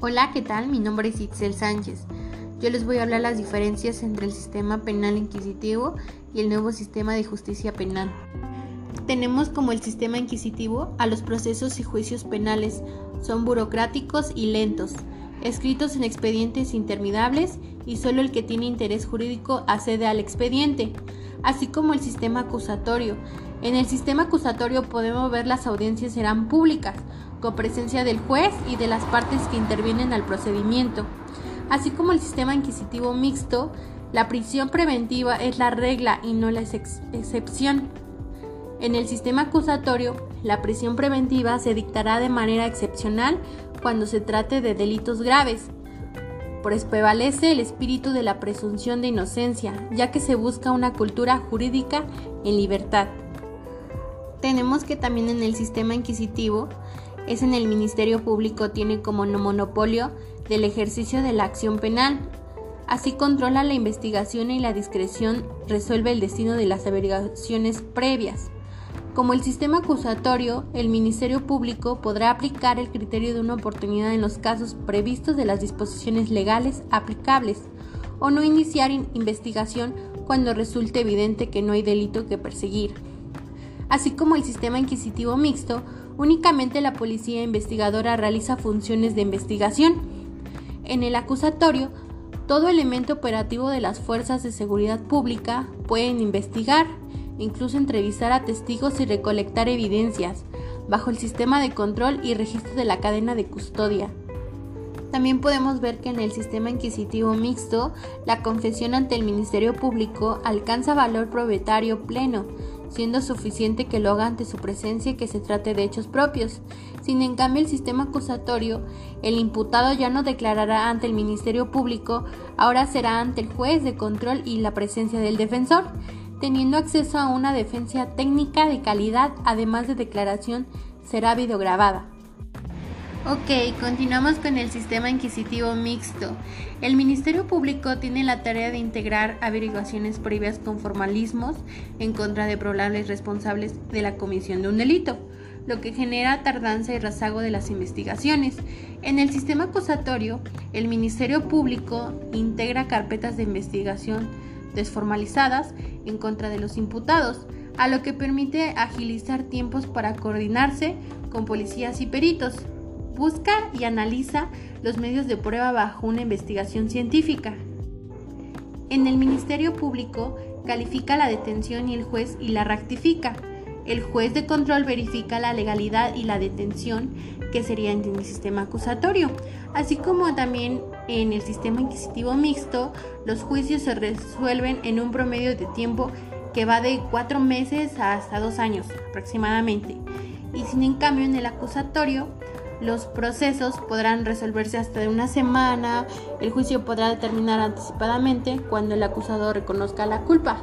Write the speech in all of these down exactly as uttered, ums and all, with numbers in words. Hola, ¿qué tal? Mi nombre es Itzel Sánchez. Yo les voy a hablar las diferencias entre el sistema penal inquisitivo y el nuevo sistema de justicia penal. Tenemos como el sistema inquisitivo a los procesos y juicios penales. Son burocráticos y lentos, escritos en expedientes interminables y solo el que tiene interés jurídico accede al expediente, así como el sistema acusatorio. En el sistema acusatorio podemos ver las audiencias serán públicas, con presencia del juez y de las partes que intervienen al procedimiento. Así como el sistema inquisitivo mixto, la prisión preventiva es la regla y no la ex- excepción. En el sistema acusatorio, la prisión preventiva se dictará de manera excepcional cuando se trate de delitos graves, pues prevalece el espíritu de la presunción de inocencia, ya que se busca una cultura jurídica en libertad. Tenemos que también en el sistema inquisitivo es en el Ministerio Público tiene como monopolio del ejercicio de la acción penal. Así controla la investigación y la discreción resuelve el destino de las averiguaciones previas. Como el sistema acusatorio, el Ministerio Público podrá aplicar el criterio de una oportunidad en los casos previstos de las disposiciones legales aplicables o no iniciar investigación cuando resulte evidente que no hay delito que perseguir. Así como el sistema inquisitivo mixto, únicamente la policía investigadora realiza funciones de investigación. En el acusatorio, todo elemento operativo de las fuerzas de seguridad pública pueden investigar, incluso entrevistar a testigos y recolectar evidencias, bajo el sistema de control y registro de la cadena de custodia. También podemos ver que en el sistema inquisitivo mixto, la confesión ante el Ministerio Público alcanza valor probatorio pleno, siendo suficiente que lo haga ante su presencia y que se trate de hechos propios. Sin en cambio, el sistema acusatorio, el imputado ya no declarará ante el Ministerio Público, ahora será ante el juez de control y la presencia del defensor, teniendo acceso a una defensa técnica de calidad, además de declaración, será videograbada. Ok, continuamos con el sistema inquisitivo mixto. El Ministerio Público tiene la tarea de integrar averiguaciones previas con formalismos en contra de probables responsables de la comisión de un delito, lo que genera tardanza y rezago de las investigaciones. En el sistema acusatorio, el Ministerio Público integra carpetas de investigación desformalizadas en contra de los imputados, a lo que permite agilizar tiempos para coordinarse con policías y peritos. Busca y analiza los medios de prueba bajo una investigación científica. En el Ministerio Público califica la detención y el juez y la rectifica. El juez de control verifica la legalidad y la detención que sería en el sistema acusatorio. Así como también en el sistema inquisitivo mixto, los juicios se resuelven en un promedio de tiempo que va de cuatro meses hasta dos años aproximadamente. Y sin en cambio en el acusatorio, los procesos podrán resolverse hasta de una semana, el juicio podrá terminar anticipadamente cuando el acusado reconozca la culpa.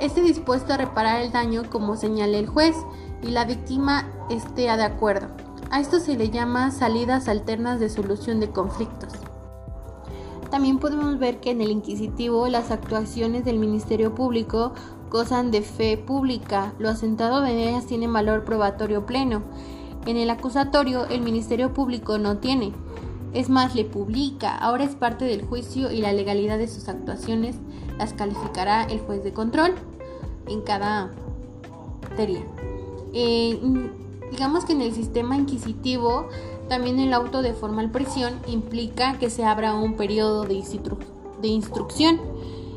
Esté dispuesto a reparar el daño como señale el juez y la víctima esté de acuerdo. A esto se le llama salidas alternas de solución de conflictos. También podemos ver que en el inquisitivo las actuaciones del Ministerio Público gozan de fe pública, lo asentado en ellas tiene valor probatorio pleno. En el acusatorio, el Ministerio Público no tiene, es más, le publica, ahora es parte del juicio y la legalidad de sus actuaciones las calificará el juez de control en cada materia. Eh, digamos que en el sistema inquisitivo, también el auto de formal prisión implica que se abra un periodo de, instru- de instrucción.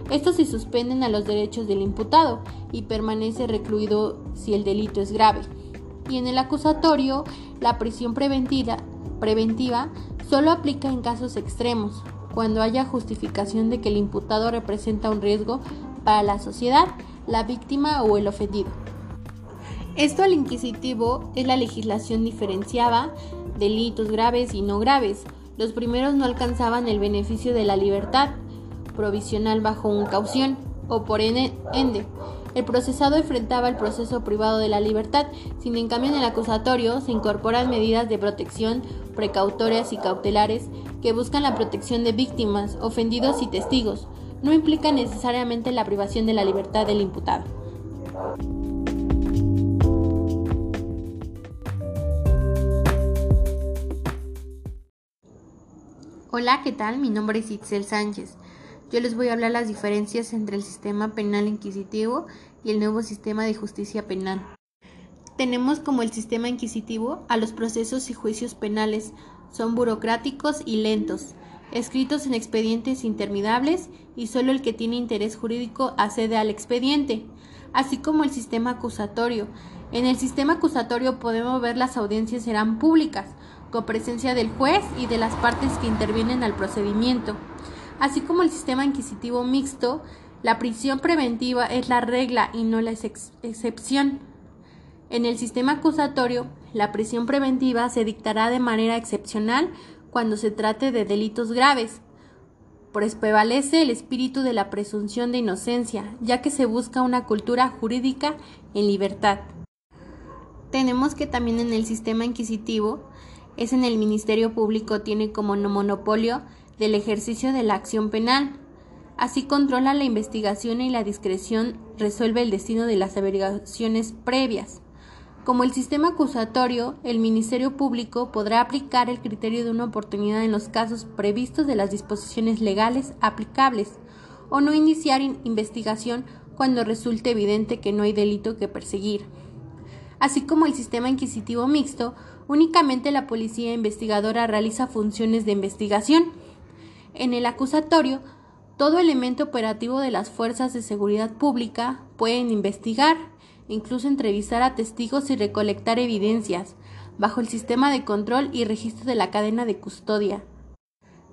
Estos se suspenden a los derechos del imputado y permanece recluido si el delito es grave. Y en el acusatorio, la prisión preventiva, preventiva solo aplica en casos extremos, cuando haya justificación de que el imputado representa un riesgo para la sociedad, la víctima o el ofendido. Esto al inquisitivo es la legislación diferenciaba delitos graves y no graves. Los primeros no alcanzaban el beneficio de la libertad provisional bajo un caución o por ende. El procesado enfrentaba el proceso privado de la libertad, sin en cambio en el acusatorio se incorporan medidas de protección precautorias y cautelares que buscan la protección de víctimas, ofendidos y testigos. No implica necesariamente la privación de la libertad del imputado. Hola, ¿qué tal? Mi nombre es Itzel Sánchez. Yo les voy a hablar las diferencias entre el sistema penal inquisitivo y el nuevo sistema de justicia penal. Tenemos como el sistema inquisitivo a los procesos y juicios penales. Son burocráticos y lentos, escritos en expedientes interminables y solo el que tiene interés jurídico accede al expediente, así como el sistema acusatorio. En el sistema acusatorio podemos ver las audiencias serán públicas, con presencia del juez y de las partes que intervienen al procedimiento. Así como el sistema inquisitivo mixto, la prisión preventiva es la regla y no la ex- excepción. En el sistema acusatorio, la prisión preventiva se dictará de manera excepcional cuando se trate de delitos graves, pues prevalece el espíritu de la presunción de inocencia, ya que se busca una cultura jurídica en libertad. Tenemos que también en el sistema inquisitivo es en el Ministerio Público tiene como monopolio del ejercicio de la acción penal. Así controla la investigación y la discreción resuelve el destino de las averiguaciones previas. Como el sistema acusatorio, el Ministerio Público podrá aplicar el criterio de una oportunidad en los casos previstos de las disposiciones legales aplicables o no iniciar investigación cuando resulte evidente que no hay delito que perseguir. Así como el sistema inquisitivo mixto, únicamente la policía investigadora realiza funciones de investigación. En el acusatorio, todo elemento operativo de las fuerzas de seguridad pública pueden investigar, incluso entrevistar a testigos y recolectar evidencias, bajo el sistema de control y registro de la cadena de custodia.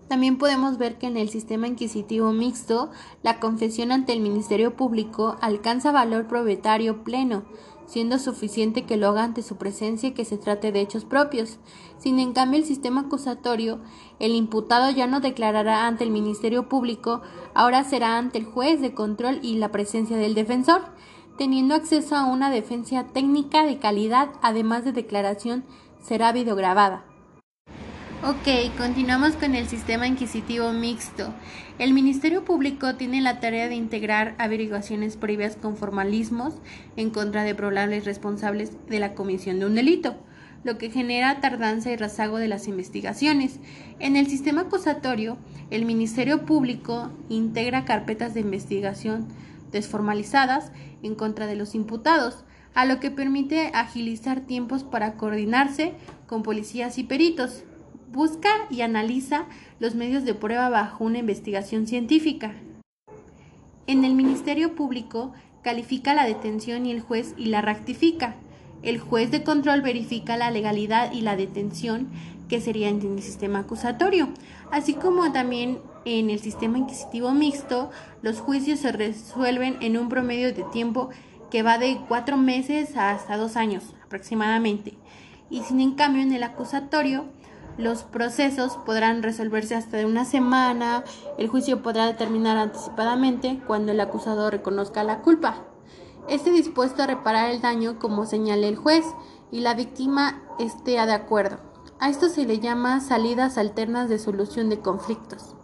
También podemos ver que en el sistema inquisitivo mixto, la confesión ante el Ministerio Público alcanza valor probatorio pleno, siendo suficiente que lo haga ante su presencia y que se trate de hechos propios. Sin en cambio, el sistema acusatorio, el imputado ya no declarará ante el Ministerio Público, ahora será ante el juez de control y la presencia del defensor, teniendo acceso a una defensa técnica de calidad, además de declaración, será videograbada. Ok, continuamos con el sistema inquisitivo mixto. El Ministerio Público tiene la tarea de integrar averiguaciones previas con formalismos en contra de probables responsables de la comisión de un delito, lo que genera tardanza y rezago de las investigaciones. En el sistema acusatorio, el Ministerio Público integra carpetas de investigación desformalizadas en contra de los imputados, a lo que permite agilizar tiempos para coordinarse con policías y peritos. Busca y analiza los medios de prueba bajo una investigación científica. En el Ministerio Público califica la detención y el juez y la rectifica. El juez de control verifica la legalidad y la detención que sería en el sistema acusatorio. Así como también en el sistema inquisitivo mixto, los juicios se resuelven en un promedio de tiempo que va de cuatro meses hasta dos años aproximadamente. Y sin en cambio en el acusatorio, los procesos podrán resolverse hasta de una semana, el juicio podrá determinar anticipadamente cuando el acusado reconozca la culpa. Esté dispuesto a reparar el daño como señale el juez y la víctima esté de acuerdo. A esto se le llama salidas alternas de solución de conflictos.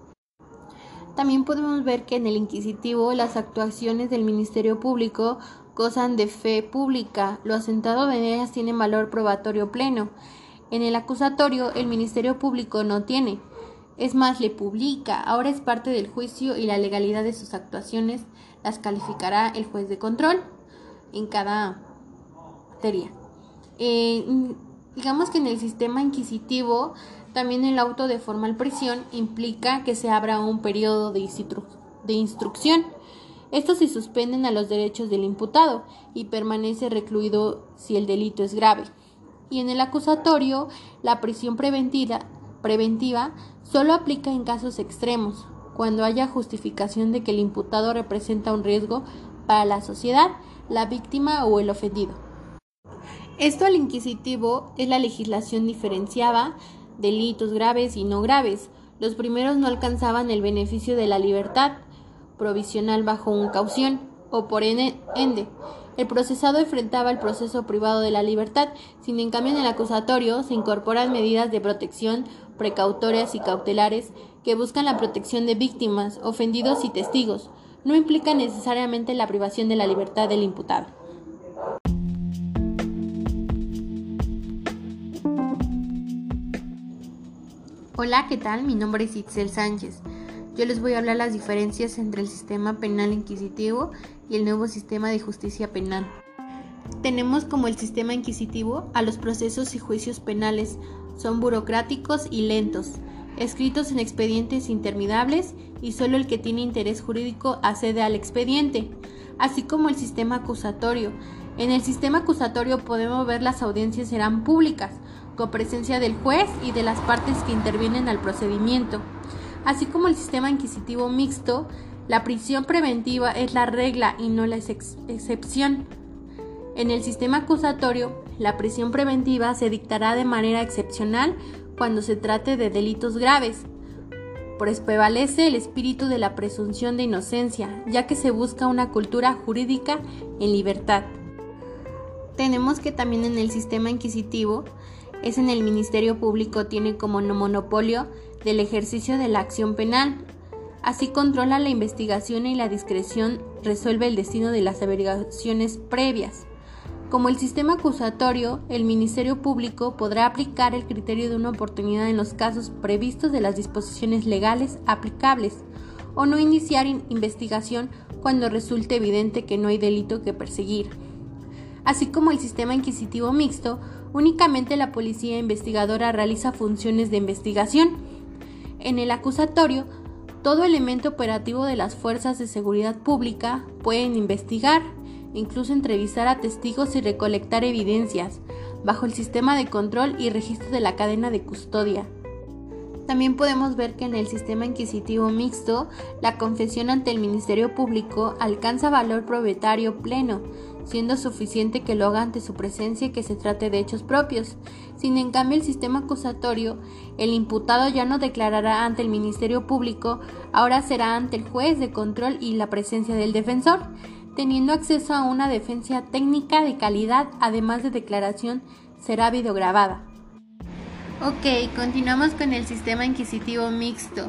También podemos ver que en el inquisitivo las actuaciones del Ministerio Público gozan de fe pública, lo asentado en ellas tiene valor probatorio pleno. En el acusatorio, el Ministerio Público no tiene, es más, le publica, ahora es parte del juicio y la legalidad de sus actuaciones las calificará el juez de control en cada materia. Eh, digamos que en el sistema inquisitivo, también el auto de formal prisión implica que se abra un periodo de, instru- de instrucción. Estos se suspenden a los derechos del imputado y permanece recluido si el delito es grave. Y en el acusatorio, la prisión preventiva, preventiva solo aplica en casos extremos, cuando haya justificación de que el imputado representa un riesgo para la sociedad, la víctima o el ofendido. Esto al inquisitivo es la legislación diferenciaba delitos graves y no graves. Los primeros no alcanzaban el beneficio de la libertad provisional bajo un caución o por ende. El procesado enfrentaba el proceso privado de la libertad, sin en cambio en el acusatorio se incorporan medidas de protección precautorias y cautelares que buscan la protección de víctimas, ofendidos y testigos. No implica necesariamente la privación de la libertad del imputado. Hola, ¿qué tal? Mi nombre es Itzel Sánchez. Yo les voy a hablar las diferencias entre el sistema penal inquisitivo y el nuevo sistema de justicia penal. Tenemos como el sistema inquisitivo a los procesos y juicios penales. Son burocráticos y lentos, escritos en expedientes interminables y solo el que tiene interés jurídico accede al expediente, así como el sistema acusatorio. En el sistema acusatorio podemos ver las audiencias serán públicas, con presencia del juez y de las partes que intervienen al procedimiento. Así como el sistema inquisitivo mixto, la prisión preventiva es la regla y no la ex- excepción. En el sistema acusatorio, la prisión preventiva se dictará de manera excepcional cuando se trate de delitos graves, pues prevalece el espíritu de la presunción de inocencia, ya que se busca una cultura jurídica en libertad. Tenemos que también en el sistema inquisitivo es en el Ministerio Público tiene como monopolio del ejercicio de la acción penal. Así controla la investigación y la discreción resuelve el destino de las averiguaciones previas. Como el sistema acusatorio, el Ministerio Público podrá aplicar el criterio de una oportunidad en los casos previstos de las disposiciones legales aplicables o no iniciar investigación cuando resulte evidente que no hay delito que perseguir. Así como el sistema inquisitivo mixto, únicamente la policía investigadora realiza funciones de investigación. En el acusatorio, todo elemento operativo de las fuerzas de seguridad pública pueden investigar, incluso entrevistar a testigos y recolectar evidencias, bajo el sistema de control y registro de la cadena de custodia. También podemos ver que en el sistema inquisitivo mixto, la confesión ante el Ministerio Público alcanza valor probatorio pleno, siendo suficiente que lo haga ante su presencia y que se trate de hechos propios. Sin en cambio el sistema acusatorio, el imputado ya no declarará ante el Ministerio Público, ahora será ante el juez de control y la presencia del defensor, teniendo acceso a una defensa técnica de calidad, además de declaración será videograbada. Ok, continuamos con el sistema inquisitivo mixto.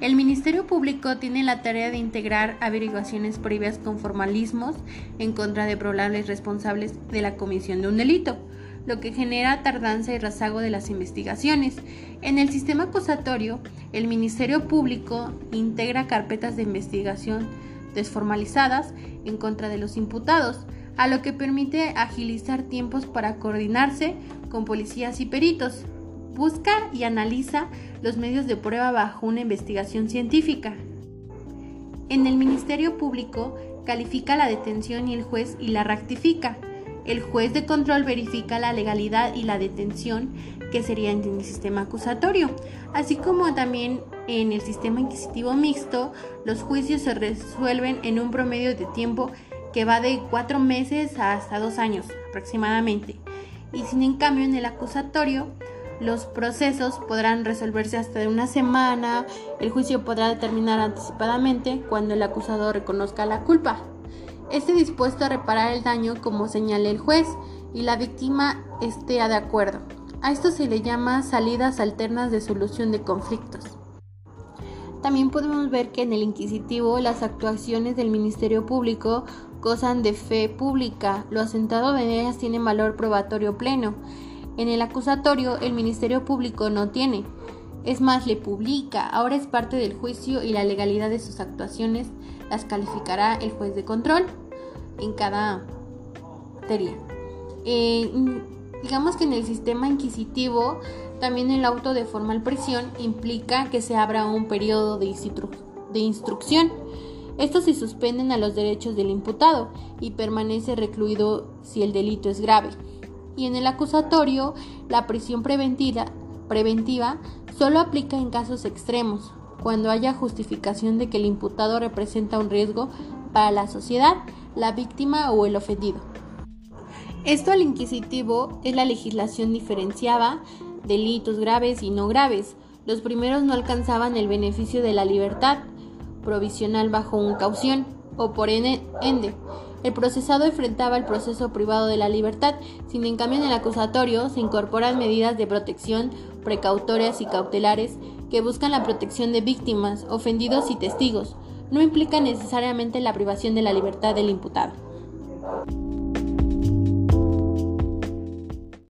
El Ministerio Público tiene la tarea de integrar averiguaciones previas con formalismos en contra de probables responsables de la comisión de un delito, lo que genera tardanza y rezago de las investigaciones. En el sistema acusatorio, el Ministerio Público integra carpetas de investigación desformalizadas en contra de los imputados, a lo que permite agilizar tiempos para coordinarse con policías y peritos. Busca y analiza los medios de prueba bajo una investigación científica. En el Ministerio Público califica la detención y el juez y la rectifica. El juez de control verifica la legalidad y la detención que sería en el sistema acusatorio. Así como también en el sistema inquisitivo mixto, los juicios se resuelven en un promedio de tiempo que va de cuatro meses hasta dos años aproximadamente. Y sin en cambio en el acusatorio, los procesos podrán resolverse hasta de una semana, el juicio podrá determinar anticipadamente cuando el acusado reconozca la culpa. Esté dispuesto a reparar el daño como señale el juez y la víctima esté de acuerdo. A esto se le llama salidas alternas de solución de conflictos. También podemos ver que en el inquisitivo las actuaciones del Ministerio Público gozan de fe pública, lo asentado de ellas tiene valor probatorio pleno. En el acusatorio, el Ministerio Público no tiene, es más, le publica, ahora es parte del juicio y la legalidad de sus actuaciones las calificará el juez de control en cada materia. Eh, digamos que en el sistema inquisitivo, también el auto de formal prisión implica que se abra un periodo de, instru- de instrucción. Estos se suspenden a los derechos del imputado y permanece recluido si el delito es grave. Y en el acusatorio, la prisión preventiva, preventiva solo aplica en casos extremos, cuando haya justificación de que el imputado representa un riesgo para la sociedad, la víctima o el ofendido. Esto al inquisitivo es la legislación diferenciaba delitos graves y no graves. Los primeros no alcanzaban el beneficio de la libertad provisional bajo un caución o por ende. El procesado enfrentaba el proceso privado de la libertad, sin en cambio en el acusatorio se incorporan medidas de protección precautorias y cautelares que buscan la protección de víctimas, ofendidos y testigos. No implica necesariamente la privación de la libertad del imputado.